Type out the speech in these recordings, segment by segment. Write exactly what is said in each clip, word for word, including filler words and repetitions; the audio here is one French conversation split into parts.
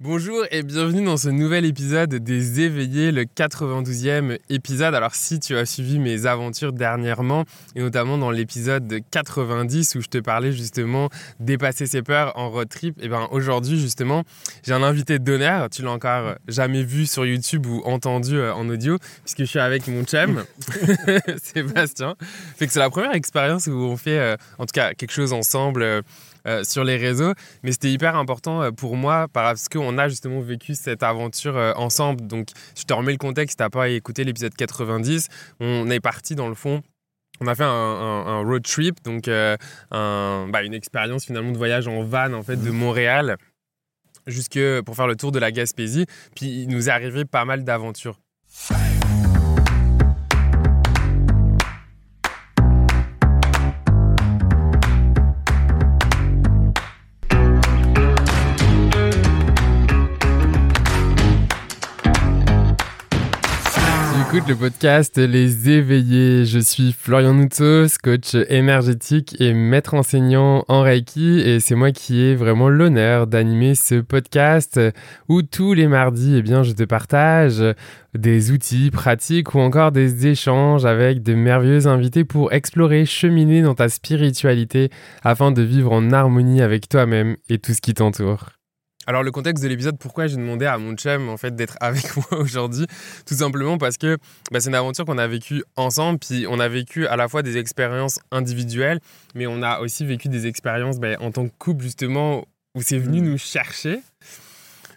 Bonjour et bienvenue dans ce nouvel épisode des Éveillés, le quatre-vingt-douzième épisode. Alors si tu as suivi mes aventures dernièrement, et notamment dans l'épisode quatre-vingt-dix où je te parlais justement dépasser ses peurs en road trip, et bien aujourd'hui justement j'ai un invité d'honneur, tu l'as encore jamais vu sur YouTube ou entendu en audio, puisque je suis avec mon chum, Sébastien. Fait que c'est la première expérience où on fait euh, en tout cas quelque chose ensemble, euh, Euh, sur les réseaux, mais c'était hyper important euh, pour moi parce qu'on a justement vécu cette aventure euh, ensemble. Donc je te remets le contexte, t'as pas écouté l'épisode quatre-vingt-dix, on est parti dans le fond. On a fait un, un, un road trip, donc euh, un, bah, une expérience finalement de voyage en van en fait de Montréal jusque pour faire le tour de la Gaspésie, puis il nous est arrivé pas mal d'aventures. Écoute le podcast Les Éveillés, je suis Florian Noutsos, coach énergétique et maître enseignant en Reiki, et c'est moi qui ai vraiment l'honneur d'animer ce podcast où tous les mardis, eh bien, je te partage des outils pratiques ou encore des échanges avec de merveilleux invités pour explorer, cheminer dans ta spiritualité afin de vivre en harmonie avec toi-même et tout ce qui t'entoure. Alors le contexte de l'épisode, pourquoi j'ai demandé à mon chum en fait d'être avec moi aujourd'hui, tout simplement parce que bah, c'est une aventure qu'on a vécue ensemble, puis on a vécu à la fois des expériences individuelles, mais on a aussi vécu des expériences bah, en tant que couple justement où c'est venu nous chercher.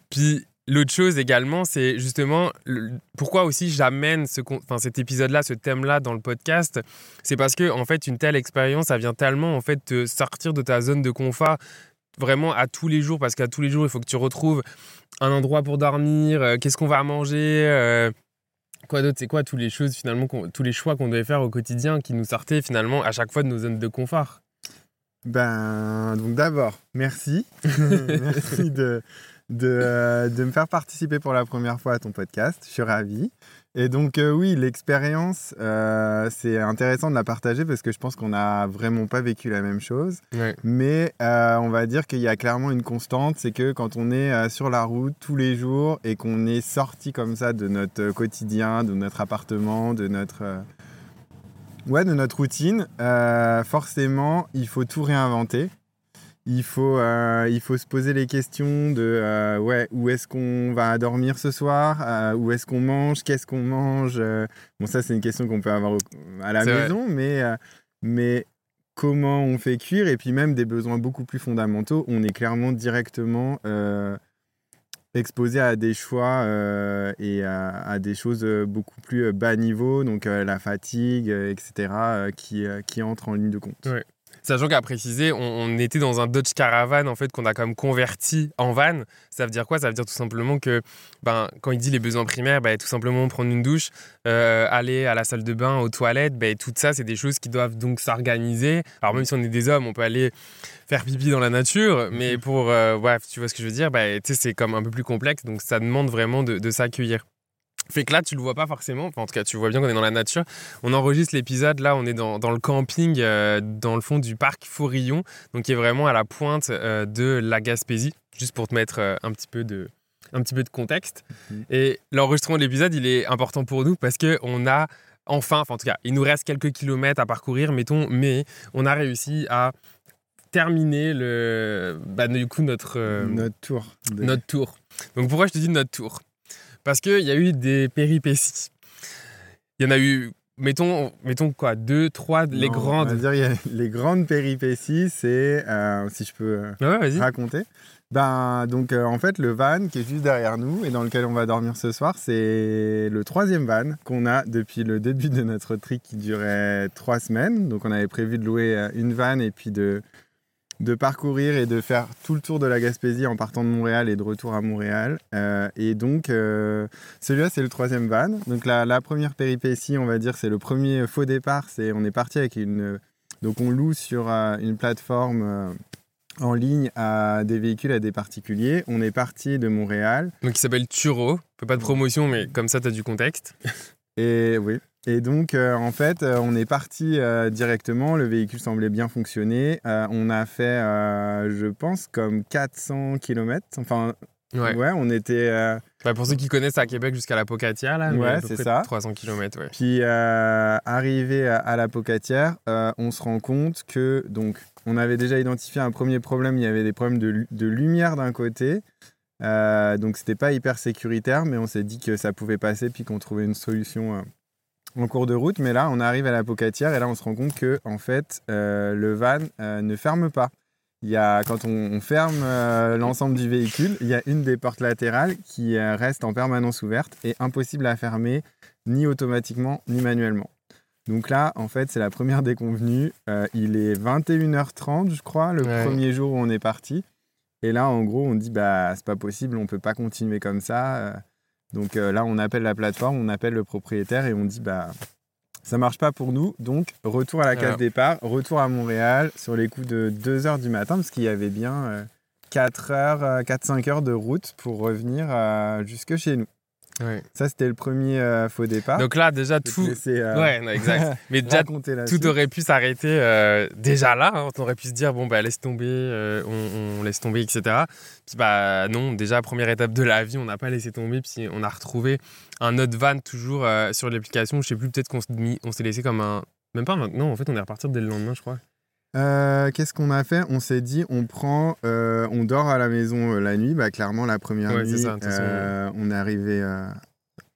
Puis l'autre chose également, c'est justement le, pourquoi aussi j'amène ce, enfin, cet épisode-là, ce thème-là dans le podcast, c'est parce que en fait une telle expérience, ça vient tellement en fait te sortir de ta zone de confort. Vraiment à tous les jours, parce qu'à tous les jours, il faut que tu retrouves un endroit pour dormir, euh, qu'est-ce qu'on va manger, euh, quoi d'autre, c'est quoi toutes les choses finalement, tous les choix qu'on devait faire au quotidien qui nous sortaient finalement à chaque fois de nos zones de confort. Ben, donc d'abord, merci. Merci de, de, euh, de me faire participer pour la première fois à ton podcast, je suis ravi. Et donc euh, oui, l'expérience, euh, c'est intéressant de la partager parce que je pense qu'on n'a vraiment pas vécu la même chose. Ouais. Mais euh, on va dire qu'il y a clairement une constante, c'est que quand on est euh, sur la route tous les jours et qu'on est sorti comme ça de notre quotidien, de notre appartement, de notre, euh, ouais, de notre routine, euh, forcément, il faut tout réinventer. Il faut, euh, il faut se poser les questions de euh, ouais, où est-ce qu'on va dormir ce soir, euh, où est-ce qu'on mange, qu'est-ce qu'on mange. Euh, bon, ça, c'est une question qu'on peut avoir au, à la c'est maison, mais, euh, mais comment on fait cuire. Et puis même des besoins beaucoup plus fondamentaux, on est clairement directement euh, exposé à des choix euh, et à, à des choses beaucoup plus bas niveau, donc euh, la fatigue, euh, et cetera, euh, qui, euh, qui entrent en ligne de compte. Ouais. Sachant qu'à préciser, on, on était dans un Dodge Caravan en fait, qu'on a quand même converti en van. Ça veut dire quoi ? Ça veut dire tout simplement que ben, quand il dit les besoins primaires, ben, tout simplement prendre une douche, euh, aller à la salle de bain, aux toilettes, ben, tout ça, c'est des choses qui doivent donc s'organiser. Alors même si on est des hommes, on peut aller faire pipi dans la nature, mais pour, euh, ouais, tu vois ce que je veux dire, ben, c'est comme un peu plus complexe, donc ça demande vraiment de, de s'accueillir. Fait que là, tu le vois pas forcément, enfin, en tout cas, tu vois bien qu'on est dans la nature. On enregistre l'épisode, là, on est dans, dans le camping, euh, dans le fond du parc Forillon, donc qui est vraiment à la pointe euh, de la Gaspésie, juste pour te mettre euh, un petit peu de, un petit peu de contexte. Mmh. Et l'enregistrement de l'épisode, il est important pour nous parce qu'on a enfin, enfin, en tout cas, il nous reste quelques kilomètres à parcourir, mettons, mais on a réussi à terminer le, bah, du coup, notre... Euh, notre tour. De... Notre tour. Donc, pourquoi je te dis notre tour ? Parce qu'il y a eu des péripéties. Il y en a eu, mettons, mettons quoi, deux, trois, non, les grandes. On va dire, il y a les grandes péripéties, c'est, euh, si je peux euh, ah ouais, vas-y. raconter. Ben, donc, euh, en fait, le van qui est juste derrière nous et dans lequel on va dormir ce soir, c'est le troisième van qu'on a depuis le début de notre trip qui durait trois semaines. Donc, on avait prévu de louer une van et puis de, de parcourir et de faire tout le tour de la Gaspésie en partant de Montréal et de retour à Montréal. Euh, et donc, euh, celui-là, c'est le troisième van. Donc, la, la première péripétie, on va dire, c'est le premier faux départ. C'est, on est parti avec une... Donc, on loue sur euh, une plateforme euh, en ligne à des véhicules, à des particuliers. On est parti de Montréal. Donc, il s'appelle Turo. Pas de promotion, mais comme ça, tu as du contexte. Et oui. Et donc, euh, en fait, euh, on est parti euh, directement. Le véhicule semblait bien fonctionner. Euh, on a fait, euh, je pense, comme quatre cents kilomètres. Enfin, Ouais. Ouais, on était... Euh... Bah pour ceux qui connaissent, à Québec jusqu'à la Pocatière, là. Ouais, c'est ça. trois cents kilomètres, ouais. Puis, euh, arrivé à, à la Pocatière, euh, on se rend compte que, donc, on avait déjà identifié un premier problème. Il y avait des problèmes de, de lumière d'un côté. Euh, donc, c'était pas hyper sécuritaire, mais on s'est dit que ça pouvait passer puis qu'on trouvait une solution euh, en cours de route. Mais là, on arrive à la Pocatière et là, on se rend compte que, en fait, euh, le van euh, ne ferme pas. Il y a, quand on, on ferme euh, l'ensemble du véhicule, il y a une des portes latérales qui euh, reste en permanence ouverte et impossible à fermer, ni automatiquement, ni manuellement. Donc là, en fait, c'est la première déconvenue. Euh, il est vingt et une heures trente, je crois, le ouais. premier jour où on est parti. Et là, en gros, on dit, bah, c'est pas possible, on peut pas continuer comme ça. Euh, donc euh, là, on appelle la plateforme, on appelle le propriétaire et on dit, bah... ça marche pas pour nous, donc retour à la case départ, retour à Montréal sur les coups de deux heures du matin, parce qu'il y avait bien euh, quatre heures, quatre à cinq heures de route pour revenir euh, jusque chez nous. Ouais. Ça, c'était le premier euh, faux départ. Donc là, déjà, tout... Laisser, euh... ouais, non, exact. Mais déjà, tout aurait pu s'arrêter euh, déjà là. Hein. On aurait pu se dire, bon, bah, laisse tomber, euh, on, on laisse tomber, et cetera. Puis, bah, non, déjà, première étape de la vie, on n'a pas laissé tomber. Puis, on a retrouvé un autre van, toujours euh, sur l'application. Je sais plus, peut-être qu'on s'est, on s'est laissé comme un... Même pas un... Non, en fait, on est reparti dès le lendemain, je crois. Euh, qu'est-ce qu'on a fait ? On s'est dit, on prend, euh, on dort à la maison euh, la nuit. Bah, clairement, la première ouais, nuit, ça, euh, façon... on est arrivé euh,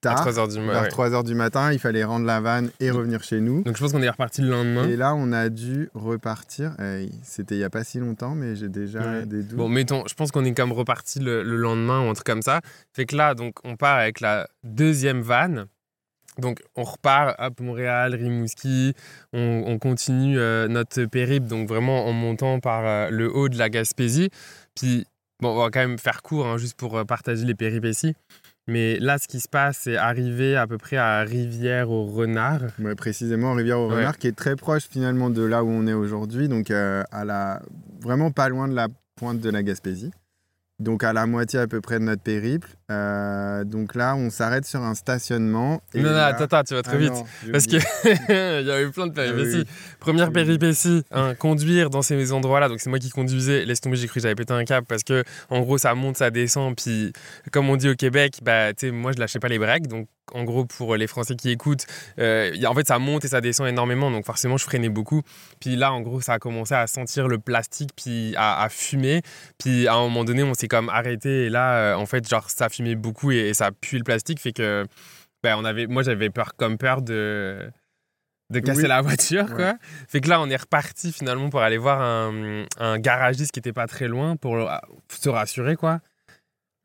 tard, vers trois heures du matin. Il fallait rendre la vanne et donc, revenir chez nous. Donc, je pense qu'on est reparti le lendemain. Et là, on a dû repartir. Euh, c'était il n'y a pas si longtemps, mais j'ai déjà ouais. des doutes. Bon, mettons, je pense qu'on est quand même reparti le, le lendemain ou un truc comme ça. Fait que là, donc, on part avec la deuxième vanne. Donc, on repart à Montréal, Rimouski, on, on continue euh, notre périple, donc vraiment en montant par euh, le haut de la Gaspésie. Puis, bon, on va quand même faire court, hein, juste pour euh, partager les péripéties. Mais là, ce qui se passe, c'est arriver à peu près à Rivière-aux-Renards. Ouais, précisément, Rivière-aux-Renards, ouais. qui est très proche finalement de là où on est aujourd'hui, donc euh, à la... vraiment pas loin de la pointe de la Gaspésie. Donc à la moitié à peu près de notre périple. Euh, donc là, on s'arrête sur un stationnement. Et non, non, là... attends, tu vas trop ah vite. Non, parce qu'il y a eu plein de péripéties. Ah oui. Première oui. péripétie, hein, conduire dans ces endroits-là. Donc c'est moi qui conduisais. Laisse tomber, j'ai cru que j'avais pété un câble parce que, en gros, ça monte, ça descend. Puis, comme on dit au Québec, bah, tu sais, moi, je lâchais pas les breaks. Donc, en gros, pour les Français qui écoutent, euh, en fait, ça monte et ça descend énormément. Donc, forcément, je freinais beaucoup. Puis là, en gros, ça a commencé à sentir le plastique, puis à, à fumer. Puis, à un moment donné, on s'est quand même arrêté. Et là, euh, en fait, genre, ça fumait beaucoup et, et ça pue le plastique. Fait que, ben, on avait, moi, j'avais peur comme peur de, de casser oui. la voiture, quoi. Ouais. Fait que là, on est reparti finalement pour aller voir un, un garagiste qui était pas très loin pour, le, pour se rassurer, quoi.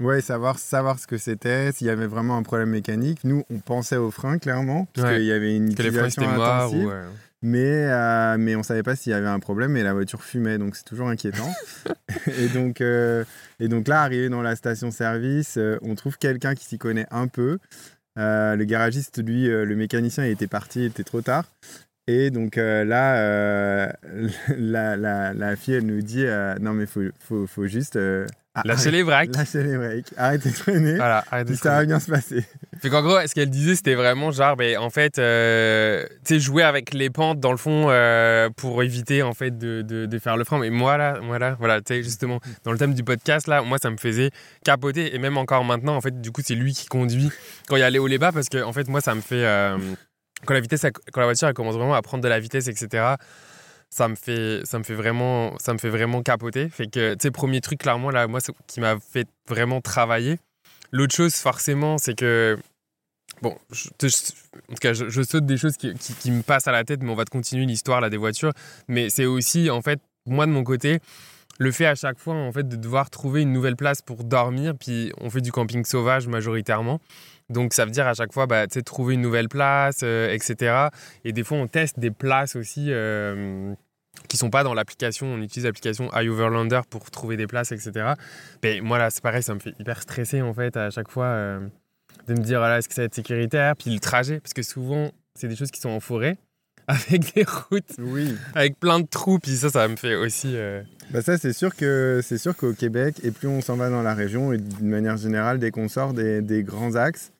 Ouais, savoir, savoir ce que c'était, s'il y avait vraiment un problème mécanique. Nous, on pensait aux freins, clairement, parce ouais. qu'il y avait une utilisation intensive. Ou ouais. mais, euh, mais on ne savait pas s'il y avait un problème et la voiture fumait, donc c'est toujours inquiétant. et, donc, euh, et donc là, arrivé dans la station-service, euh, on trouve quelqu'un qui s'y connaît un peu. Euh, le garagiste, lui, euh, le mécanicien, il était parti, il était trop tard. Et donc euh, là, euh, la, la, la fille, elle nous dit euh, « Non, mais il faut, faut, faut juste... Euh, » Ah, lâchez les breaks. Lâchez les breaks. Arrêtez de traîner. Voilà, arrêtez de traîner. Ça va bien se passer. Fait qu'en gros, ce qu'elle disait, c'était vraiment genre, ben, en fait, euh, tu sais, jouer avec les pentes dans le fond euh, pour éviter, en fait, de, de, de faire le frein. Mais moi, là, moi, là voilà, tu sais, justement, dans le thème du podcast, là, moi, ça me faisait capoter. Et même encore maintenant, en fait, du coup, c'est lui qui conduit quand il y a les hauts les bas parce que, en fait, moi, ça me fait. Euh, quand, la vitesse, quand la voiture, elle commence vraiment à prendre de la vitesse, et cetera. Ça me fait, ça me fait vraiment, ça me fait vraiment capoter. Fait que, tu sais, premier truc, clairement, là, moi, qui m'a fait vraiment travailler. L'autre chose, forcément, c'est que, bon, je, je, en tout cas, je, je saute des choses qui, qui, qui me passent à la tête, mais on va te continuer l'histoire, là, des voitures. Mais c'est aussi, en fait, moi, de mon côté, le fait à chaque fois, en fait, de devoir trouver une nouvelle place pour dormir. Puis, on fait du camping sauvage majoritairement. Donc, ça veut dire à chaque fois, bah, tu sais, trouver une nouvelle place, euh, et cetera. Et des fois, on teste des places aussi euh, qui ne sont pas dans l'application. On utilise l'application iOverlander pour trouver des places, et cetera. Mais moi, là, c'est pareil, ça me fait hyper stresser, en fait, à chaque fois, euh, de me dire, oh là, est-ce que ça va être sécuritaire ? Puis le trajet, parce que souvent, c'est des choses qui sont en forêt, avec des routes, oui. avec plein de trous. Puis ça, ça me fait aussi... Euh... Bah ça, c'est sûr que, c'est sûr qu'au Québec, et plus on s'en va dans la région, et d'une manière générale, dès qu'on sort des, des grands axes,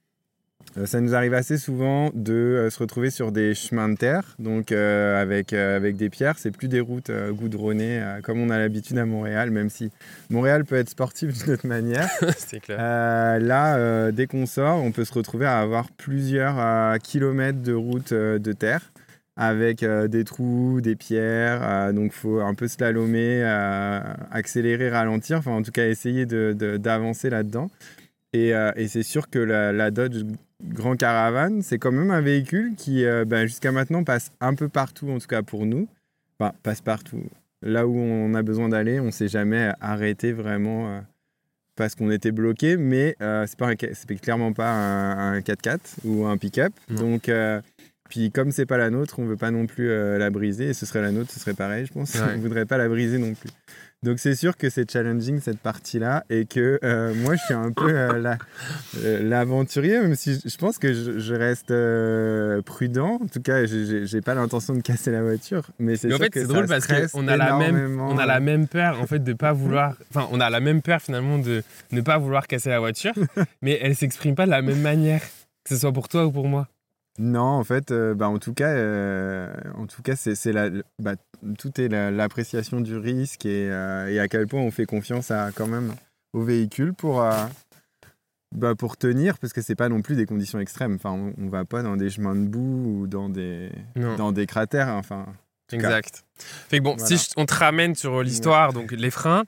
Euh, ça nous arrive assez souvent de euh, se retrouver sur des chemins de terre, donc euh, avec, euh, avec des pierres. C'est plus des routes euh, goudronnées euh, comme on a l'habitude à Montréal, même si Montréal peut être sportif d'une autre manière. C'est clair. Euh, là, euh, dès qu'on sort, on peut se retrouver à avoir plusieurs euh, kilomètres de routes euh, de terre avec euh, des trous, des pierres. Euh, donc, il faut un peu slalomer, euh, accélérer, ralentir. Enfin, en tout cas, essayer de, de, d'avancer là-dedans. Et, euh, et c'est sûr que la, la Dodge Grand Caravan, c'est quand même un véhicule qui, euh, ben, jusqu'à maintenant, passe un peu partout, en tout cas pour nous. Enfin, passe partout. Là où on a besoin d'aller, on ne s'est jamais arrêté vraiment euh, parce qu'on était bloqué, mais euh, ce n'est clairement pas un, un quatre-quatre ou un pick-up. Mmh. Donc, euh, puis comme ce n'est pas la nôtre, on ne veut pas non plus euh, la briser. Et ce serait la nôtre, ce serait pareil, je pense. Ouais. On ne voudrait pas la briser non plus. Donc, c'est sûr que c'est challenging, cette partie-là, et que euh, moi, je suis un peu euh, la, euh, l'aventurier, même si je pense que je, je reste euh, prudent. En tout cas, je n'ai pas l'intention de casser la voiture. Mais c'est mais en sûr fait, que c'est drôle parce qu'on a, la même, on a la même peur, en fait, de pas vouloir... Enfin, on a la même peur, finalement, de ne pas vouloir casser la voiture, mais elle ne s'exprime pas de la même manière, que ce soit pour toi ou pour moi. Non, en fait, euh, bah, en tout cas, euh, en tout cas c'est, c'est la, bah, tout est la, l'appréciation du risque et, euh, et à quel point on fait confiance à, quand même au véhicule pour, euh, bah, pour tenir, parce que ce n'est pas non plus des conditions extrêmes. Enfin, on ne va pas dans des chemins de boue ou dans des, dans des cratères. Enfin, exact. Fait que bon, voilà. Si je, on te ramène sur l'histoire, donc les freins.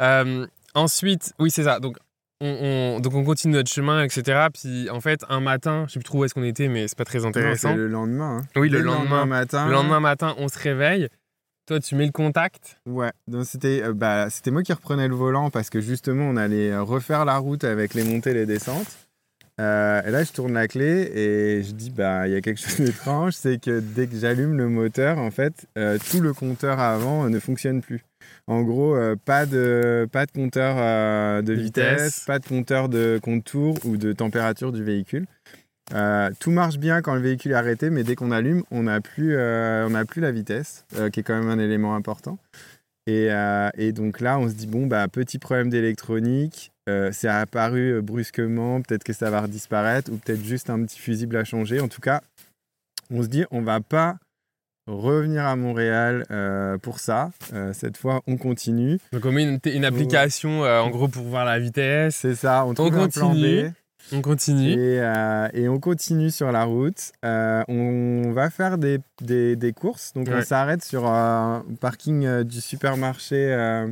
Euh, ensuite, oui, c'est ça. Donc, On, on, donc on continue notre chemin, et cetera. Puis en fait, un matin, je ne sais plus trop où est-ce qu'on était, mais c'est pas très intéressant. Non, c'est le lendemain. Hein. Oui, le, le lendemain, lendemain matin. Le lendemain matin, on se réveille. Toi, tu mets le contact. Ouais. Donc c'était, euh, bah, c'était moi qui reprenais le volant parce que justement, on allait refaire la route avec les montées, les descentes. Euh, et là, je tourne la clé et je dis, bah, il y a quelque chose d'étrange, c'est que dès que j'allume le moteur, en fait, euh, tout le compteur avant euh, ne fonctionne plus. En gros, euh, pas de, pas de compteur euh, de vitesse. vitesse, pas de compteur de contour ou de température du véhicule. Euh, tout marche bien quand le véhicule est arrêté, mais dès qu'on allume, on n'a plus, euh, on n'a plus la vitesse, euh, qui est quand même un élément important. Et, euh, et donc là, on se dit, bon, bah, petit problème d'électronique, euh, c'est apparu euh, brusquement, peut-être que ça va redisparaître ou peut-être juste un petit fusible à changer. En tout cas, on se dit, on ne va pas revenir à Montréal euh, pour ça. Euh, cette fois, on continue. Donc, on met une, une application, euh, en gros, pour voir la vitesse. C'est ça, on trouve on un plan B. On continue. Et, euh, et on continue sur la route. Euh, on va faire des, des, des courses. Donc, ouais. On s'arrête sur un euh, parking euh, du supermarché euh,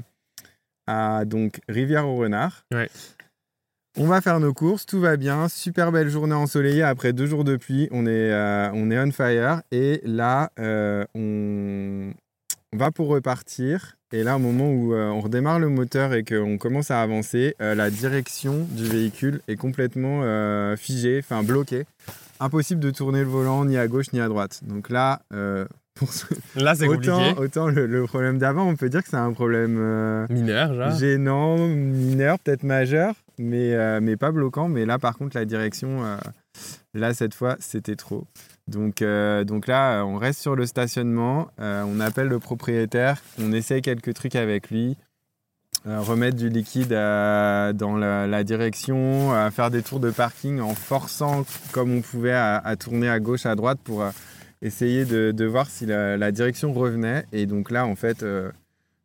à donc, Rivière-aux-Renards. Ouais. On va faire nos courses, tout va bien. Super belle journée ensoleillée. Après deux jours de pluie, on est, euh, on est on fire. Et là, euh, on va pour repartir. Et là, au moment où euh, on redémarre le moteur et qu'on commence à avancer, euh, la direction du véhicule est complètement euh, figée, enfin bloquée. Impossible de tourner le volant ni à gauche ni à droite. Donc là, euh, pour ce... là c'est autant, compliqué. Autant le, le problème d'avant, on peut dire que c'est un problème euh, mineur, genre. gênant, mineur, peut-être majeur. Mais, euh, mais pas bloquant. Mais là, par contre, la direction, euh, là, cette fois, c'était trop. Donc, euh, donc là, on reste sur le stationnement. Euh, on appelle le propriétaire. On essaye quelques trucs avec lui. Euh, remettre du liquide euh, dans la, la direction. Euh, faire des tours de parking en forçant comme on pouvait à, à tourner à gauche, à droite pour euh, essayer de, de voir si la, la direction revenait. Et donc là, en fait... Euh,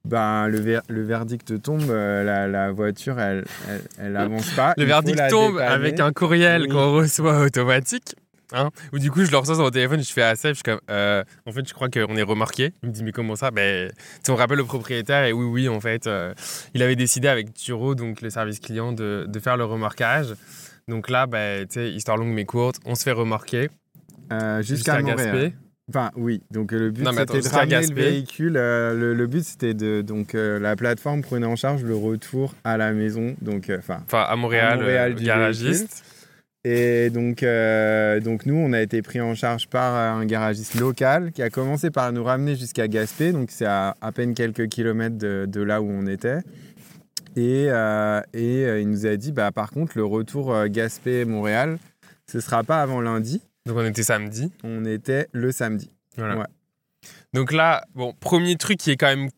Ben, le, ver- le verdict tombe, euh, la, la voiture, elle, elle, elle avance pas. Le verdict tombe dépanner. Avec un courriel oui. qu'on reçoit automatique. Hein, où du coup, je le reçois sur mon téléphone, je fais à Seb, je suis comme, euh, en fait, je crois qu'on est remorqué. Il me dit, mais comment ça ben, on rappelle le propriétaire, et oui, oui, en fait, euh, il avait décidé avec Turo, donc le service client, de, de faire le remorquage. Donc là, ben, histoire longue mais courte, on se fait remorquer. Euh, jusqu'à, jusqu'à Gaspé. Enfin, oui. Donc, le but, non, c'était attends, de ramener le véhicule. Euh, le, le but, c'était de... Donc, euh, la plateforme prenait en charge le retour à la maison. Donc, enfin... Euh, enfin, à Montréal, à Montréal euh, du garagiste. Véhicule. Et donc, euh, donc, nous, on a été pris en charge par un garagiste local qui a commencé par nous ramener jusqu'à Gaspé. Donc, c'est à à peine quelques kilomètres de, de là où on était. Et, euh, et euh, il nous a dit, bah, par contre, le retour euh, Gaspé-Montréal, ce ne sera pas avant lundi. Donc, on était samedi. On était le samedi. Voilà. Ouais. Donc là, bon, premier truc qui est quand même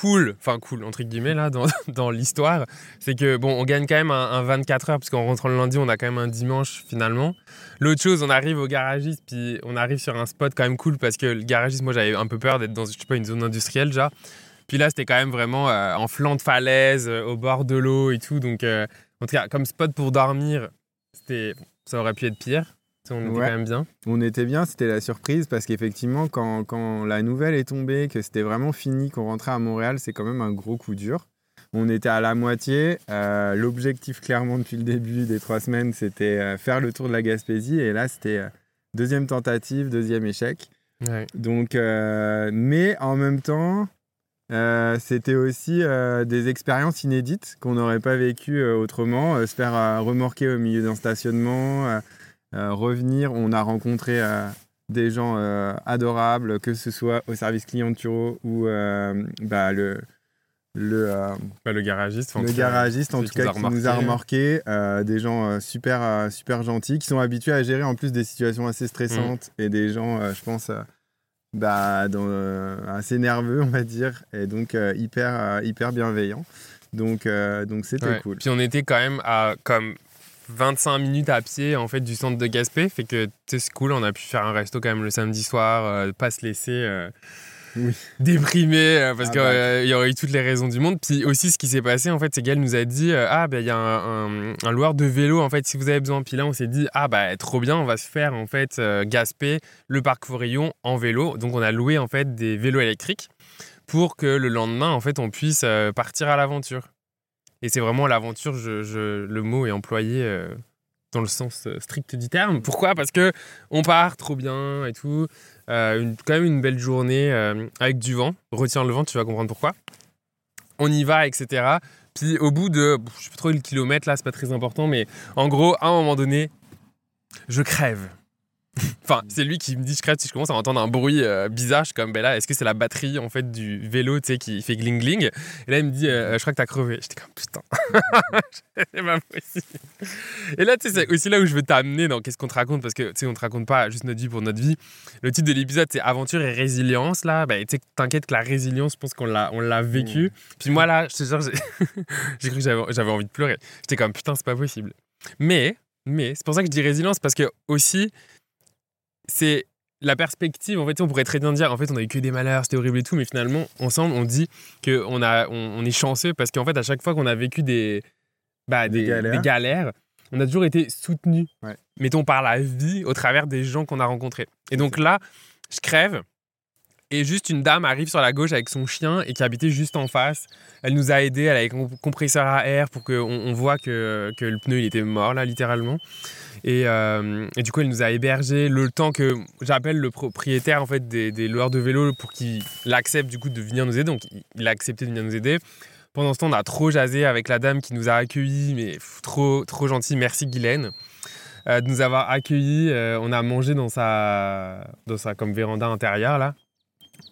cool, enfin cool entre guillemets là dans, dans l'histoire, c'est que bon, on gagne quand même un, un vingt-quatre heures parce qu'en rentrant le lundi, on a quand même un dimanche finalement. L'autre chose, on arrive au garagiste puis on arrive sur un spot quand même cool parce que le garagiste, moi j'avais un peu peur d'être dans, je sais pas, une zone industrielle déjà. Puis là, c'était quand même vraiment euh, en flanc de falaise, euh, au bord de l'eau et tout. Donc, euh, en tout cas, comme spot pour dormir, c'était... ça aurait pu être pire. On était ouais. quand même bien. On était bien, c'était la surprise parce qu'effectivement, quand, quand la nouvelle est tombée, que c'était vraiment fini, qu'on rentrait à Montréal, c'est quand même un gros coup dur. On était à la moitié. Euh, l'objectif, clairement, depuis le début des trois semaines, c'était euh, faire le tour de la Gaspésie. Et là, c'était euh, deuxième tentative, deuxième échec. Ouais. Donc, euh, mais en même temps... Euh, c'était aussi euh, des expériences inédites qu'on n'aurait pas vécues euh, autrement, euh, se faire euh, remorquer au milieu d'un stationnement, euh, euh, revenir, on a rencontré euh, des gens euh, adorables, que ce soit au service client de Turo ou euh, bah, le, le, euh, bah, le garagiste, le garagiste en tout cas qui nous a remorqué, euh, des gens euh, super, euh, super gentils qui sont habitués à gérer en plus des situations assez stressantes mmh. et des gens euh, je pense... Euh, Bah, dans, euh, assez nerveux, on va dire, et donc euh, hyper, euh, hyper bienveillant. Donc, euh, donc c'était ouais. cool. Puis on était quand même à comme vingt-cinq minutes à pied en fait, du centre de Gaspé, fait que c'est cool, on a pu faire un resto quand même le samedi soir, euh, pas se laisser euh, oui. déprimer euh, parce ah qu'il bah. euh, y aurait eu toutes les raisons du monde. Puis aussi, ce qui s'est passé, en fait, c'est qu'elle nous a dit euh, Ah, ben bah, il y a un, un, un loueur de vélo, en fait, si vous avez besoin. Puis là, on s'est dit Ah, bah trop bien, on va se faire en fait euh, Gaspé, le parc Forillon en vélo. Donc, on a loué en fait des vélos électriques pour que le lendemain, en fait, on puisse euh, partir à l'aventure. Et c'est vraiment l'aventure, je, je, le mot est employé euh, dans le sens euh, strict du terme. Pourquoi ? Parce qu'on part trop bien et tout. Euh, une, quand même une belle journée euh, avec du vent. Retiens le vent, tu vas comprendre pourquoi. On y va, et cetera. Puis au bout de, je ne sais pas trop le kilomètre, là, c'est pas très important, mais en gros, à un moment donné, je crève. Enfin, c'est lui qui me dit je crève si je commence à entendre un bruit euh, bizarre. Je suis comme, ben là, est-ce que c'est la batterie en fait du vélo, tu sais, qui fait gling gling. Et là, il me dit, euh, je crois que t'as crevé. J'étais comme putain, c'est pas possible. Et là, tu sais, c'est aussi là où je veux t'amener dans qu'est-ce qu'on te raconte, parce que tu sais, on te raconte pas juste notre vie pour notre vie. Le titre de l'épisode, c'est Aventure et résilience. Là, ben tu sais, t'inquiète que la résilience, je pense qu'on l'a, on l'a vécu. Puis moi là, je te jure, j'ai, j'ai cru que j'avais, j'avais envie de pleurer. J'étais comme putain, c'est pas possible. Mais, mais c'est pour ça que je dis résilience parce que aussi. C'est la perspective, en fait, on pourrait très bien dire, en fait, on a eu que des malheurs, c'était horrible et tout, mais finalement, ensemble, on dit qu'on a, on, on est chanceux parce qu'en fait, à chaque fois qu'on a vécu des, bah, des, des, galères. des galères, on a toujours été soutenus, ouais. mettons, par la vie, au travers des gens qu'on a rencontrés. Et donc là, je crève, et juste une dame arrive sur la gauche avec son chien et qui habitait juste en face. Elle nous a aidés, elle avait un compresseur à air pour qu'on on voit que, que le pneu, il était mort, là, littéralement. Et, euh, et du coup, elle nous a hébergés le temps que j'appelle le propriétaire en fait, des, des loueurs de vélo pour qu'il accepte du coup, de venir nous aider. Donc, il a accepté de venir nous aider. Pendant ce temps, on a trop jasé avec la dame qui nous a accueillis, mais pff, trop, trop gentille. Merci Guylaine euh, de nous avoir accueillis. Euh, on a mangé dans sa, dans sa comme véranda intérieure, là,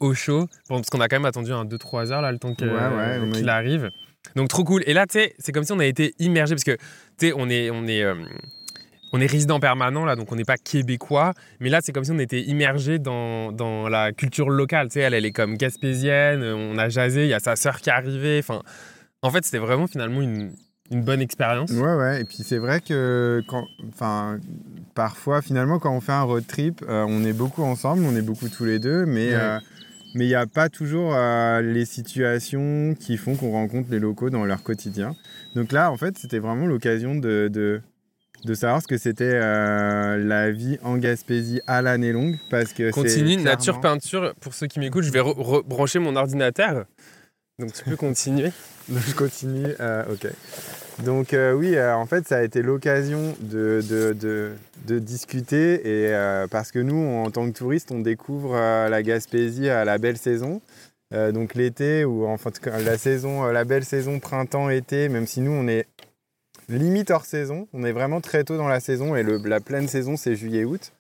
au chaud, parce qu'on a quand même attendu un, deux, trois heures là, le temps que, ouais, ouais, euh, qu'il a... arrive. Donc, trop cool. Et là, tu sais, c'est comme si on a été immergés parce que, tu sais, on est... On est euh, On est résident permanent, là, donc on n'est pas québécois. Mais là, c'est comme si on était immergé dans, dans la culture locale. Tu sais, elle, elle est comme gaspésienne, on a jasé, il y a sa sœur qui est arrivée. Enfin, en fait, c'était vraiment finalement une, une bonne expérience. Ouais, ouais. Et puis, c'est vrai que quand, enfin, parfois, finalement, quand on fait un road trip, euh, on est beaucoup ensemble, on est beaucoup tous les deux, mais... Ouais. Euh, Mais il n'y a pas toujours euh, les situations qui font qu'on rencontre les locaux dans leur quotidien. Donc là, en fait, c'était vraiment l'occasion de... de... de savoir ce que c'était euh, la vie en Gaspésie à l'année longue, parce que continue, c'est nature, clairement... peinture, pour ceux qui m'écoutent, je vais re- rebrancher mon ordinateur, donc tu peux continuer. Donc je continue, euh, ok. Donc euh, oui, euh, en fait, ça a été l'occasion de, de, de, de discuter, et, euh, parce que nous, on, en tant que touristes, on découvre euh, la Gaspésie à la belle saison, euh, donc l'été, ou en fait, la, saison, euh, la belle saison printemps-été, même si nous, on est limite hors saison, on est vraiment très tôt dans la saison et le, la pleine saison c'est juillet-août.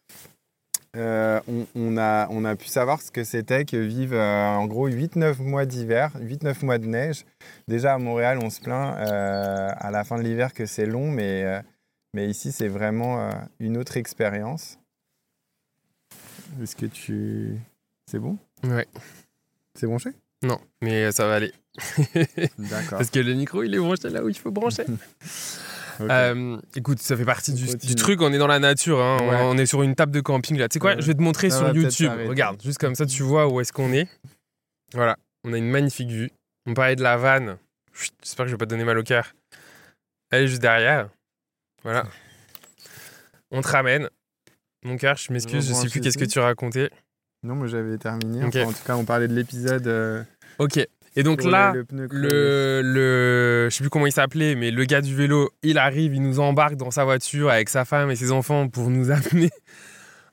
Euh, on, on, a, on a pu savoir ce que c'était que vivent euh, en gros huit neuf mois d'hiver, huit neuf mois de neige. Déjà à Montréal on se plaint euh, à la fin de l'hiver que c'est long, mais, euh, mais ici c'est vraiment euh, une autre expérience. Est-ce que tu... C'est bon ? Ouais. C'est branché ? Non, mais ça va aller. D'accord. Parce que le micro, il est branché là où il faut brancher. Okay. Euh, écoute, ça fait partie du, du truc. On est dans la nature, hein. Ouais. on, on est sur une table de camping là. Tu sais quoi, je vais te montrer ça sur YouTube. Regarde, juste comme ça, tu vois où est-ce qu'on est. Voilà, on a une magnifique vue. On parlait de la vanne. Chut, j'espère que je vais pas te donner mal au cœur. Elle est juste derrière. Voilà. On te ramène. Mon cœur, je m'excuse, je sais plus qu'est-ce que tu racontais. Non, mais j'avais terminé. Okay. Enfin, en tout cas, on parlait de l'épisode. Euh... Ok. Et donc là, le, le, le, le, je sais plus comment il s'appelait, mais le gars du vélo, il arrive, il nous embarque dans sa voiture avec sa femme et ses enfants pour nous amener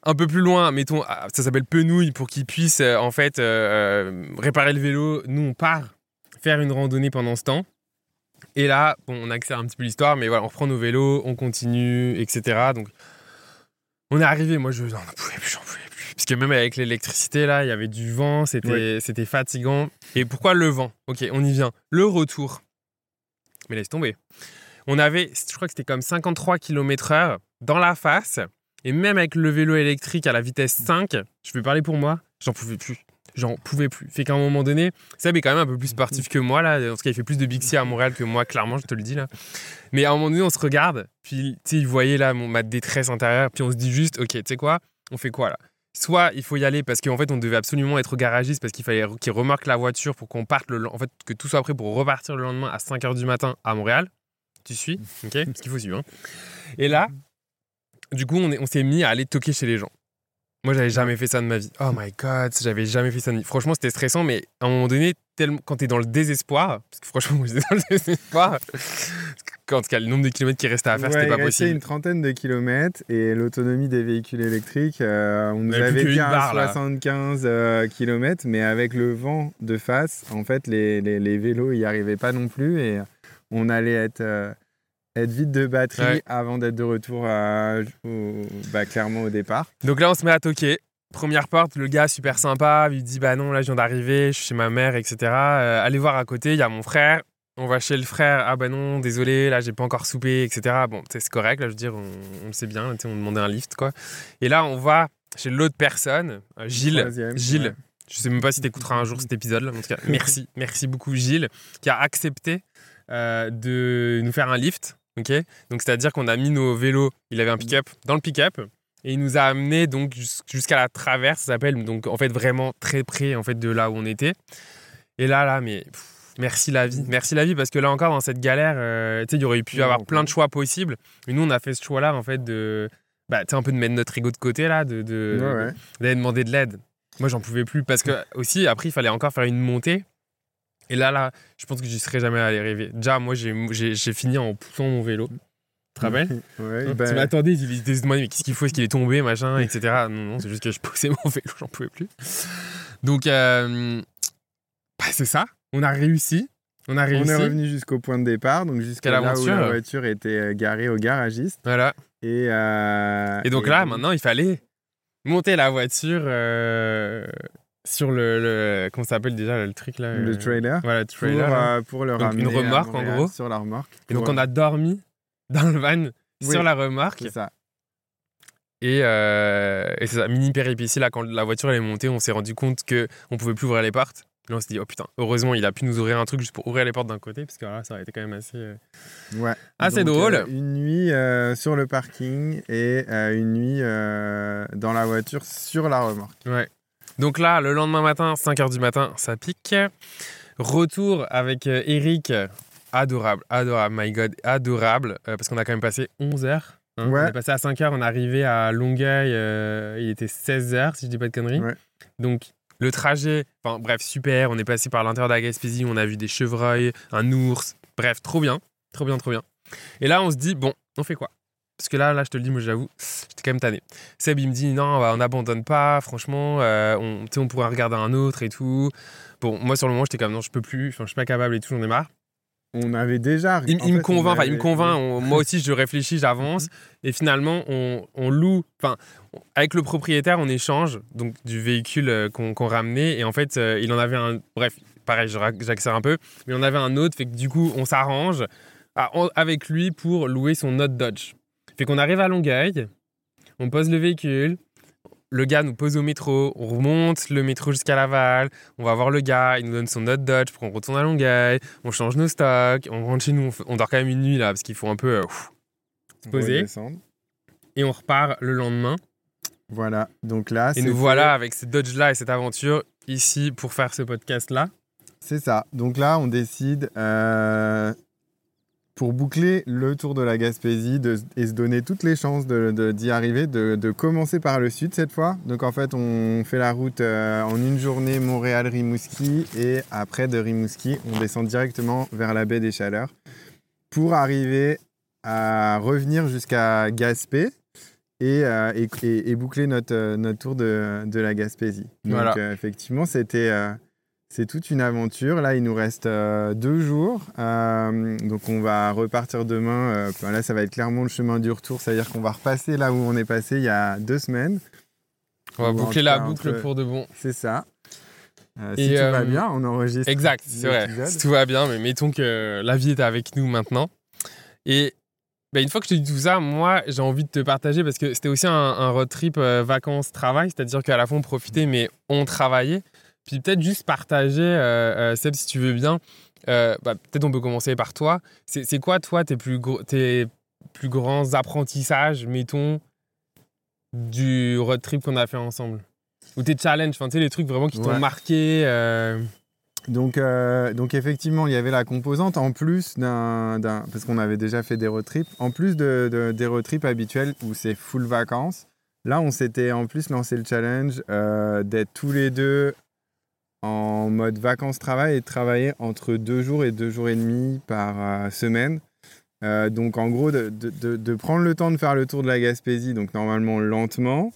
un peu plus loin. Mettons, ça s'appelle Penouille, pour qu'ils puissent en fait euh, réparer le vélo. Nous, on part faire une randonnée pendant ce temps. Et là, bon, on accélère un petit peu l'histoire, mais voilà, on reprend nos vélos, on continue, et cetera. Donc, on est arrivé. Moi, je n'en pouvais plus, j'en pouvais plus. Parce que même avec l'électricité, là, il y avait du vent, c'était, oui. c'était fatigant. Et pourquoi le vent ? Ok, on y vient. Le retour. Mais laisse tomber. On avait, je crois que c'était comme cinquante-trois kilomètres heure dans la face. Et même avec le vélo électrique à la vitesse cinq, je vais parler pour moi, j'en pouvais plus. J'en pouvais plus. Fait qu'à un moment donné, Seb est quand même un peu plus sportif que moi, là. En tout cas, il fait plus de Bixi à Montréal que moi, clairement, je te le dis, là. Mais à un moment donné, on se regarde, puis, tu sais, il voyait, là, mon, ma détresse intérieure, puis on se dit juste, OK, tu sais quoi, on fait quoi, là ? Soit il faut y aller parce qu'en fait, on devait absolument être au garagiste parce qu'il fallait qu'il remorque la voiture pour qu'on parte, le, en fait, que tout soit prêt pour repartir le lendemain à cinq heures du matin à Montréal. Tu suis ? OK ? Parce qu'il faut suivre, hein. Et là, du coup, on, est, on s'est mis à aller toquer chez les gens. Moi, j'avais jamais fait ça de ma vie. Oh my God, j'avais jamais fait ça de ma vie. Franchement, c'était stressant, mais à un moment donné, tellement... quand t'es dans le désespoir, parce que franchement, moi, j'étais dans le désespoir, en tout cas, le nombre de kilomètres qui restait à faire, ouais, c'était pas possible. Il restait une trentaine de kilomètres et l'autonomie des véhicules électriques, euh, on nous mais avait dit à soixante-quinze euh, kilomètres, mais avec le vent de face, en fait, les, les, les vélos y arrivaient pas non plus et on allait être... Euh, être vide de batterie ouais. avant d'être de retour à, au, bah, clairement au départ. Donc là, on se met à toquer. Première porte, le gars super sympa, il dit « Bah non, là, je viens d'arriver, je suis chez ma mère, et cetera. Euh, allez voir à côté, il y a mon frère. On va chez le frère. Ah bah non, désolé, là, j'ai pas encore soupé, et cetera. » Bon, c'est correct, là, je veux dire, on, on le sait bien, on demandait un lift, quoi. Et là, on va chez l'autre personne, Gilles. Troisième, Gilles, ouais. Je sais même pas si t'écouteras un jour cet épisode, là, en tout cas, merci. Merci beaucoup, Gilles, qui a accepté euh, de nous faire un lift. Okay. Donc c'est-à-dire qu'on a mis nos vélos, il avait un pick-up, dans le pick-up et il nous a amenés donc jusqu'à la traverse, ça s'appelle, donc en fait vraiment très près en fait de là où on était. Et là là mais pff, merci la vie, merci la vie parce que là encore dans cette galère, euh, tu sais il y aurait pu avoir plein de choix possibles, mais nous on a fait ce choix là en fait de bah tu sais un peu de mettre notre ego de côté là, de, de ouais, ouais. d'aller demander de l'aide. Moi j'en pouvais plus parce que aussi après il fallait encore faire une montée. Et là, là, je pense que j'y serais jamais allé rêver. Déjà, moi, j'ai, j'ai, j'ai fini en poussant mon vélo. Tu te rappelles ? Ouais, hein, bah... Tu m'attendais, tu me demandais mais qu'est-ce qu'il faut, est-ce qu'il est tombé, machin, et cetera. Non, non, c'est juste que je poussais mon vélo, j'en pouvais plus. Donc, euh, bah, c'est ça. On a réussi. On a réussi. On est revenu jusqu'au point de départ, donc jusqu'à là où la voiture était garée au garagiste. Voilà. Et, euh, et donc et là, donc... maintenant, il fallait monter la voiture... Euh... sur le, le comment ça s'appelle déjà le truc là le trailer voilà le trailer pour, euh, pour le ramener une remorque Montréal, en gros sur la remorque et donc on a dormi dans le van oui, sur la remorque c'est ça et, euh, et c'est ça mini péripétie là quand la voiture elle est montée on s'est rendu compte que on pouvait plus ouvrir les portes là on s'est dit oh putain heureusement il a pu nous ouvrir un truc juste pour ouvrir les portes d'un côté parce que là ça aurait été quand même assez euh... ouais assez donc, drôle euh, une nuit euh, sur le parking et euh, une nuit euh, dans la voiture sur la remorque ouais. Donc là, le lendemain matin, cinq heures du matin, ça pique. Retour avec Eric, adorable, adorable, my God, adorable, euh, parce qu'on a quand même passé onze heures. Hein. Ouais. On est passé à cinq heures, on est arrivé à Longueuil, euh, il était seize heures, si je dis pas de conneries. Ouais. Donc le trajet, enfin bref, super, on est passé par l'intérieur de la Gaspésie, on a vu des chevreuils, un ours, bref, trop bien, trop bien, trop bien. Et là, on se dit, bon, on fait quoi ? Parce que là, là, je te le dis, moi, j'avoue, j'étais quand même tanné. Seb, il me dit, non, bah, on n'abandonne pas, franchement, euh, on, on pourrait regarder un autre et tout. Bon, moi, sur le moment, j'étais comme, non, je peux plus, je suis pas capable et tout, j'en ai marre. On avait déjà... Il, il me convainc, avait... il me convainc, on, moi aussi, je réfléchis, j'avance. Et finalement, on, on loue, enfin, avec le propriétaire, on échange donc, du véhicule qu'on, qu'on ramenait. Et en fait, euh, il en avait un... Bref, pareil, j'accélère un peu. Mais on avait un autre, fait que du coup, on s'arrange à, on, avec lui pour louer son autre Dodge. Fait qu'on arrive à Longueuil, on pose le véhicule, Le gars nous pose au métro, on remonte le métro jusqu'à Laval, on va voir le gars, il nous donne son autre Dodge pour qu'on retourne à Longueuil, on change nos stocks, on rentre chez nous, on, f- on dort quand même une nuit là parce qu'il faut un peu euh, ouf, se poser. Et on repart le lendemain. Voilà, donc là... Et nous fait... voilà avec ce Dodge-là et cette aventure ici pour faire ce podcast-là. C'est ça. Donc là, on décide, euh, pour boucler le tour de la Gaspésie de, et se donner toutes les chances de, de, d'y arriver, de, de commencer par le sud cette fois. Donc en fait, on fait la route euh, en une journée Montréal-Rimouski et après de Rimouski, on descend directement vers la baie des Chaleurs pour arriver à revenir jusqu'à Gaspé. Et, euh, et, et, et boucler notre, notre tour de, de la Gaspésie. Donc voilà. euh, effectivement, c'était, euh, c'est toute une aventure. Là, il nous reste euh, deux jours. Euh, donc, on va repartir demain. Euh, ben là, ça va être clairement le chemin du retour. C'est-à-dire qu'on va repasser là où on est passé il y a deux semaines. On va boucler la boucle entre... pour de bon. C'est ça. Euh, si euh, tout va bien, on enregistre. Exact, c'est vrai. Si tout va bien, mais mettons que la vie est avec nous maintenant. Et... Ben une fois que je te dis tout ça, moi, j'ai envie de te partager parce que c'était aussi un, un road trip euh, vacances-travail, c'est-à-dire qu'à la fois, on profitait, mais on travaillait. Puis peut-être juste partager, euh, euh, Seb, si tu veux bien, euh, bah, peut-être on peut commencer par toi. C'est, c'est quoi, toi, tes plus, gros, tes plus grands apprentissages, mettons, du road trip qu'on a fait ensemble? Ou tes challenges, enfin, tu sais, les trucs vraiment qui ouais. t'ont marqué euh... Donc, euh, donc effectivement, il y avait la composante en plus d'un, d'un parce qu'on avait déjà fait des road trips, en plus de, de, des road trips habituels où c'est full vacances. Là, on s'était en plus lancé le challenge euh, d'être tous les deux en mode vacances-travail et de travailler entre deux jours et deux jours et demi par euh, semaine. Euh, donc, en gros, de, de, de, de prendre le temps de faire le tour de la Gaspésie, donc normalement lentement,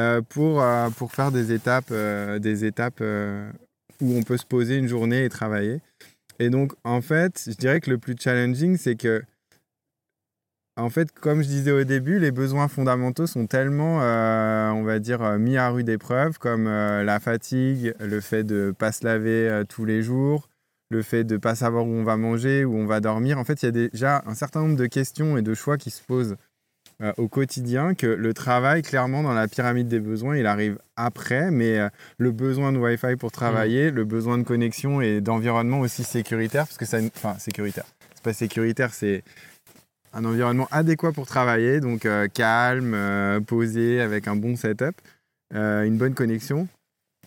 euh, pour, euh, pour faire des étapes... Euh, des étapes euh, où on peut se poser une journée et travailler. Et donc, en fait, je dirais que le plus challenging, c'est que, en fait, comme je disais au début, les besoins fondamentaux sont tellement, euh, on va dire, mis à rude épreuve, comme euh, la fatigue, le fait de ne pas se laver euh, tous les jours, le fait de ne pas savoir où on va manger, où on va dormir. En fait, il y a déjà un certain nombre de questions et de choix qui se posent Euh, au quotidien, que le travail, clairement, dans la pyramide des besoins, il arrive après, mais euh, le besoin de Wi-Fi pour travailler, mmh. le besoin de connexion et d'environnement aussi sécuritaire, parce que ça... Enfin, sécuritaire. C'est pas sécuritaire, c'est un environnement adéquat pour travailler, donc euh, calme, euh, posé, avec un bon setup, euh, une bonne connexion.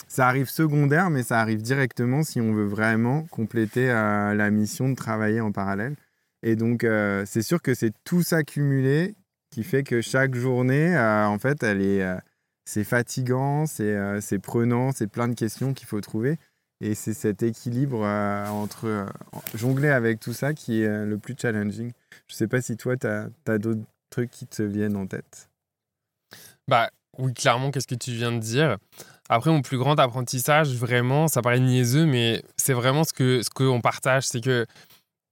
Ça arrive secondaire, mais ça arrive directement si on veut vraiment compléter euh, la mission de travailler en parallèle. Et donc, euh, c'est sûr que c'est tout ça cumulé qui fait que chaque journée, euh, en fait, elle est, euh, c'est fatigant, c'est, euh, c'est prenant, c'est plein de questions qu'il faut trouver. Et c'est cet équilibre euh, entre euh, jongler avec tout ça qui est euh, le plus challenging. Je sais pas si toi, tu as d'autres trucs qui te viennent en tête. Bah oui, clairement, qu'est-ce que tu viens de dire ? Après, mon plus grand apprentissage, vraiment, ça paraît niaiseux, mais c'est vraiment ce que ce qu'on partage, c'est que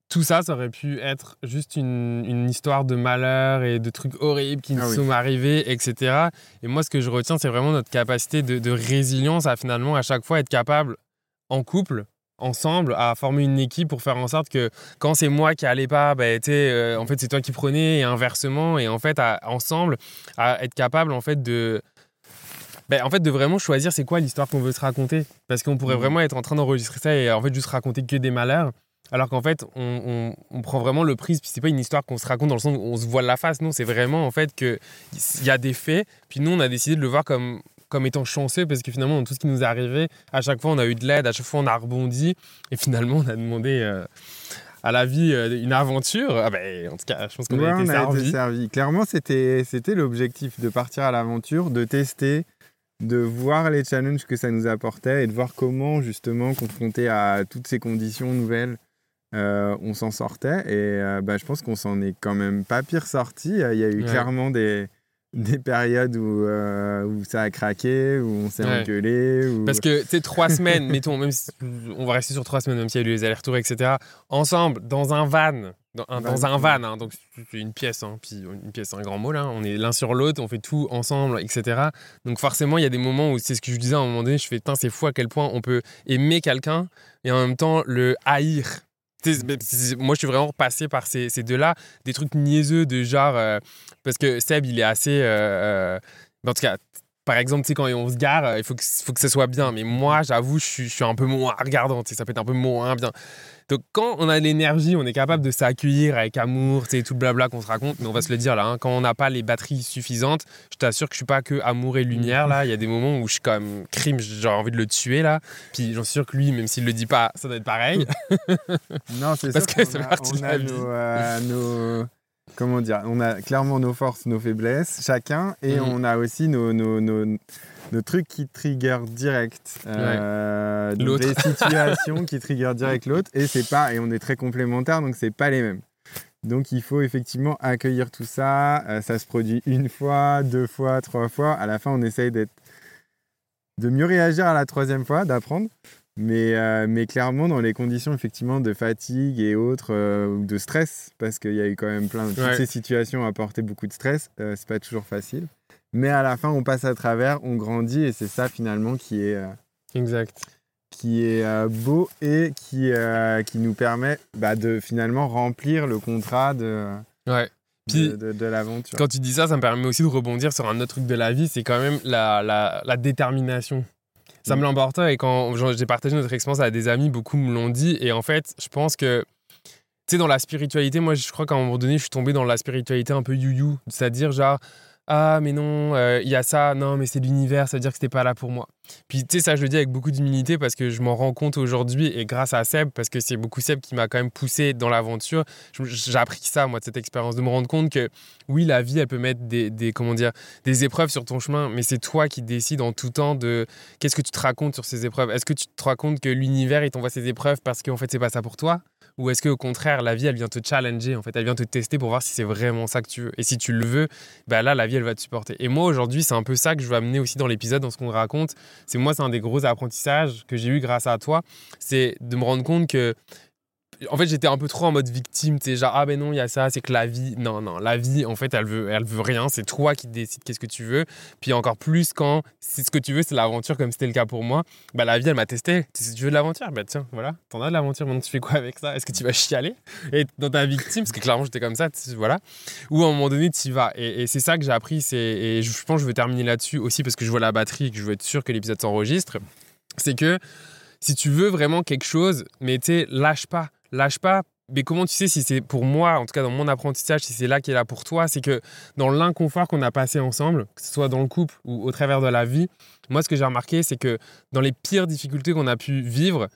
tout ça, ça aurait pu être juste une, une histoire de malheur et de trucs horribles qui nous ah oui. sont arrivés, et cetera. Et moi, ce que je retiens, c'est vraiment notre capacité de, de résilience à finalement, à chaque fois, être capable, en couple, ensemble, à former une équipe pour faire en sorte que quand c'est moi qui n'allais pas, bah, euh, en fait, c'est toi qui prenais, et inversement, et en fait, à, ensemble, à être capable en fait, de... Ben, en fait, de vraiment choisir c'est quoi l'histoire qu'on veut se raconter. Parce qu'on pourrait mmh. vraiment être en train d'enregistrer ça et en fait, juste raconter que des malheurs. Alors qu'en fait, on, on, on prend vraiment le prisme. Puis c'est pas une histoire qu'on se raconte dans le sens où on se voile la face. Non, c'est vraiment en fait qu'il y a des faits. Puis nous, on a décidé de le voir comme, comme étant chanceux parce que finalement, dans tout ce qui nous est arrivé, à chaque fois, on a eu de l'aide, à chaque fois, on a rebondi. Et finalement, on a demandé euh, à la vie euh, une aventure. Ah ben, en tout cas, je pense qu'on ouais, a été servi. été servi. Clairement, c'était, c'était l'objectif de partir à l'aventure, de tester, de voir les challenges que ça nous apportait et de voir comment, justement, confronté à toutes ces conditions nouvelles, Euh, on s'en sortait et euh, bah, je pense qu'on s'en est quand même pas pire sorti. Il euh, y a eu ouais. clairement des, des périodes où, euh, où ça a craqué, où on s'est ouais. engueulé. Où... Parce que tu sais, trois semaines, mettons, même si, on va rester sur trois semaines, même s'il y a eu les allers-retours, et cetera. Ensemble, dans un van, dans un, dans un van, hein, donc une pièce, hein, puis une pièce, c'est un grand mot là. On est l'un sur l'autre, on fait tout ensemble, et cetera. Donc forcément, il y a des moments où c'est ce que je disais à un moment donné. Je fais, tain, c'est fou à quel point on peut aimer quelqu'un et en même temps le haïr. Moi, je suis vraiment repassé par ces, ces deux-là, des trucs niaiseux de genre... Euh, parce que Seb, il est assez... Euh, euh, en tout cas, Par exemple, tu sais, quand on se gare, il faut que, faut que ce soit bien. Mais moi, j'avoue, je suis, je suis un peu moins regardant. Tu sais, ça peut être un peu moins bien. Donc, quand on a l'énergie, on est capable de s'accueillir avec amour, tu sais, tout le blabla qu'on se raconte. Mais on va se le dire, là, hein, quand on n'a pas les batteries suffisantes, je t'assure que je suis pas que amour et lumière, là. Il y a des moments où je suis comme crime, j'ai envie de le tuer, là. Puis j'en suis sûr que lui, même s'il le dit pas, ça doit être pareil. Non, c'est parce sûr que c'est parti de la vie. Nos, euh, nos... Comment dire, on a clairement nos forces, nos faiblesses, chacun, et mmh. on a aussi nos, nos, nos, nos trucs qui trigger direct euh, ouais. l'autre. Des situations qui trigger direct l'autre, et c'est pas, et on est très complémentaires, donc c'est pas les mêmes. Donc il faut effectivement accueillir tout ça. Euh, ça se produit une fois, deux fois, trois fois. À la fin, on essaye d'être, de mieux réagir à la troisième fois, d'apprendre. Mais, euh, mais clairement, dans les conditions effectivement de fatigue et autres, euh, de stress, parce qu'il y a eu quand même plein de toutes ouais. ces situations à porter beaucoup de stress, euh, c'est pas toujours facile. Mais à la fin, on passe à travers, on grandit, et c'est ça finalement qui est, euh, exact. Qui est euh, beau et qui, euh, qui nous permet bah, de finalement remplir le contrat de, ouais. Puis, de, de, de l'aventure. Quand tu dis ça, ça me permet aussi de rebondir sur un autre truc de la vie, c'est quand même la, la, la détermination. Ça me l'emporte, et quand j'ai partagé notre expérience à des amis, beaucoup me l'ont dit. Et en fait, je pense que, tu sais, dans la spiritualité, moi, je crois qu'à un moment donné, je suis tombé dans la spiritualité un peu you-you. C'est-à-dire, genre, ah, mais non, il euh, y a ça, non, mais c'est l'univers, ça veut dire que c'était pas là pour moi. Puis, tu sais, ça, je le dis avec beaucoup d'humilité parce que je m'en rends compte aujourd'hui, et grâce à Seb, parce que c'est beaucoup Seb qui m'a quand même poussé dans l'aventure. J'ai appris ça, moi, de cette expérience, de me rendre compte que, oui, la vie, elle peut mettre des, des, comment dire, des épreuves sur ton chemin, mais c'est toi qui décides en tout temps de qu'est-ce que tu te racontes sur ces épreuves. Est-ce que tu te racontes que l'univers, il t'envoie ces épreuves parce qu'en fait, c'est pas ça pour toi? Ou est-ce qu'au contraire, la vie, elle vient te challenger, en fait, elle vient te tester pour voir si c'est vraiment ça que tu veux. Et si tu le veux, bah là, la vie, elle va te supporter. Et moi, aujourd'hui, c'est un peu ça que je veux amener aussi dans l'épisode, dans ce qu'on raconte. C'est moi, c'est un des gros apprentissages que j'ai eu grâce à toi, c'est de me rendre compte que, en fait, j'étais un peu trop en mode victime, tu sais, genre, ah ben non, il y a ça, c'est que la vie, non, non, la vie, en fait, elle veut, elle veut rien, c'est toi qui décides qu'est-ce que tu veux. Puis encore plus quand, si ce que tu veux, c'est l'aventure, comme c'était le cas pour moi, bah la vie, elle m'a testé, si tu veux de l'aventure, bah tiens, voilà, t'en as de l'aventure, maintenant tu fais quoi avec ça? Est-ce que tu vas chialer et dans ta victime, parce que clairement, j'étais comme ça, voilà, ou à un moment donné, tu y vas. Et, et c'est ça que j'ai appris, c'est, et je pense que je veux terminer là-dessus aussi, parce que je vois la batterie et que je veux être sûr que l'épisode s'enregistre, c'est que si tu veux vraiment quelque chose, mais tu sais, lâche pas. Lâche pas, mais comment tu sais si c'est pour moi, en tout cas dans mon apprentissage, si c'est là qui est là pour toi, c'est que dans l'inconfort qu'on a passé ensemble, que ce soit dans le couple ou au travers de la vie, moi ce que j'ai remarqué, c'est que dans les pires difficultés qu'on a pu vivre,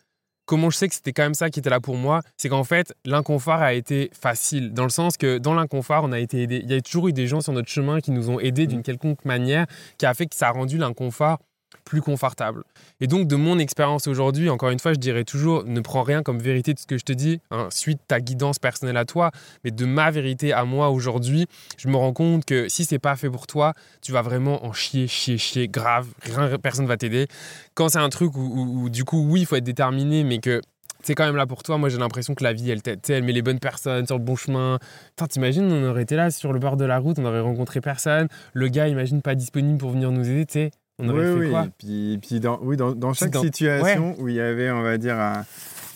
comment je sais que c'était quand même ça qui était là pour moi, c'est qu'en fait, l'inconfort a été facile, dans le sens que dans l'inconfort, on a été aidés. Il y a toujours eu des gens sur notre chemin qui nous ont aidés d'une quelconque manière, qui a fait que ça a rendu l'inconfort plus confortable. Et donc, de mon expérience aujourd'hui, encore une fois, je dirais toujours, ne prends rien comme vérité de ce que je te dis, hein, suite ta guidance personnelle à toi, mais de ma vérité à moi aujourd'hui, je me rends compte que si c'est pas fait pour toi, tu vas vraiment en chier, chier, chier, grave, rien, personne va t'aider. Quand c'est un truc où, où, où du coup, oui, il faut être déterminé, mais que c'est quand même là pour toi. Moi, j'ai l'impression que la vie, elle t'aide, elle met les bonnes personnes sur le bon chemin. Putain, t'imagines, on aurait été là sur le bord de la route, on aurait rencontré personne, le gars, imagine, pas disponible pour venir nous aider, tu sais. On aurait oui, fait quoi? Puis, puis dans, oui, dans, dans chaque dans... situation ouais. où il y avait, on va dire, un,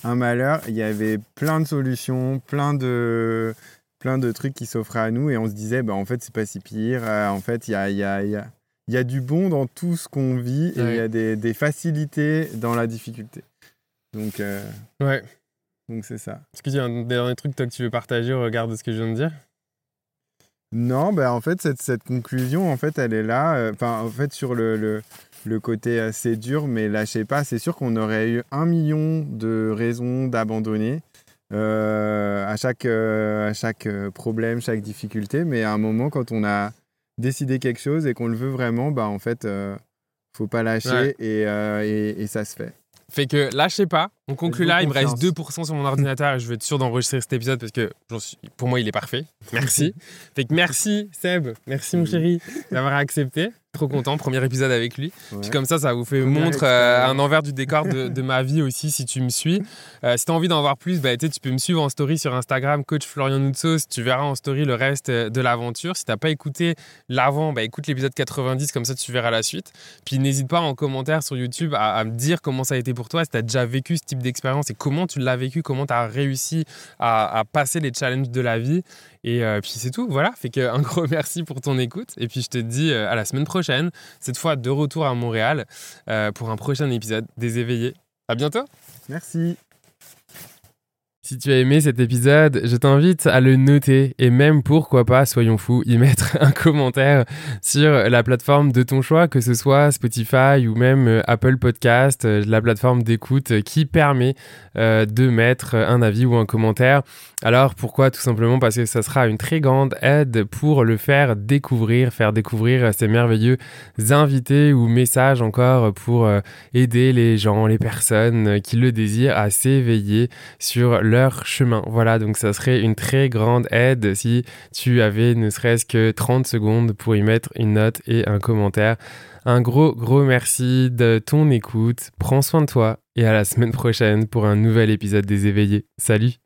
un malheur, il y avait plein de solutions, plein de, plein de trucs qui s'offraient à nous, et on se disait, bah, en fait, c'est pas si pire. Euh, en fait, il y a, y, a, y, a, y a du bon dans tout ce qu'on vit, et il ouais. y a des, des facilités dans la difficulté. Donc, euh, ouais. donc c'est ça. Est-ce qu'il y a un dernier truc toi, que tu veux partager au regard de ce que je viens de dire? Non, bah en fait, cette, cette conclusion, en fait, elle est là. Enfin, en fait, sur le, le, le côté assez dur, mais lâchez pas, c'est sûr qu'on aurait eu un million de raisons d'abandonner euh, à chaque, euh, à chaque problème, chaque difficulté. Mais à un moment, quand on a décidé quelque chose et qu'on le veut vraiment, bah, en fait, euh, faut pas lâcher ouais. et, euh, et, et ça se fait. Fait que lâchez pas, on conclut là, il me reste deux pour cent sur mon ordinateur et je veux être sûr d'enregistrer cet épisode parce que j'en suis, pour moi il est parfait, merci. Fait que merci Seb, merci mon chéri d'avoir accepté, trop content, premier épisode avec lui. Ouais. Puis comme ça, ça vous fait premier montre euh, un envers du décor de, de ma vie aussi si tu me suis. Euh, si t'as envie d'en voir plus, bah, tu peux me suivre en story sur Instagram, coach Florian Noutsos, tu verras en story le reste de l'aventure. Si t'as pas écouté l'avant, bah, écoute l'épisode quatre-vingt-dix, comme ça tu verras la suite. Puis n'hésite pas en commentaire sur YouTube à, à me dire comment ça a été pour toi, si t'as déjà vécu ce type d'expérience et comment tu l'as vécu, comment tu as réussi à, à passer les challenges de la vie. Et euh, puis c'est tout, voilà. Fait que un gros merci pour ton écoute. Et puis je te dis euh, à la semaine prochaine, cette fois de retour à Montréal, euh, pour un prochain épisode des Éveillés. À bientôt. Merci. Si tu as aimé cet épisode, je t'invite à le noter et même, pourquoi pas, soyons fous, y mettre un commentaire sur la plateforme de ton choix, que ce soit Spotify ou même Apple Podcast, la plateforme d'écoute qui permet euh, de mettre un avis ou un commentaire. Alors pourquoi? Tout simplement parce que ça sera une très grande aide pour le faire découvrir, faire découvrir ces merveilleux invités ou messages encore pour euh, aider les gens, les personnes qui le désirent à s'éveiller sur le leur chemin. Voilà, donc ça serait une très grande aide si tu avais ne serait-ce que trente secondes pour y mettre une note et un commentaire. Un gros, gros merci de ton écoute. Prends soin de toi et à la semaine prochaine pour un nouvel épisode des Éveillés. Salut!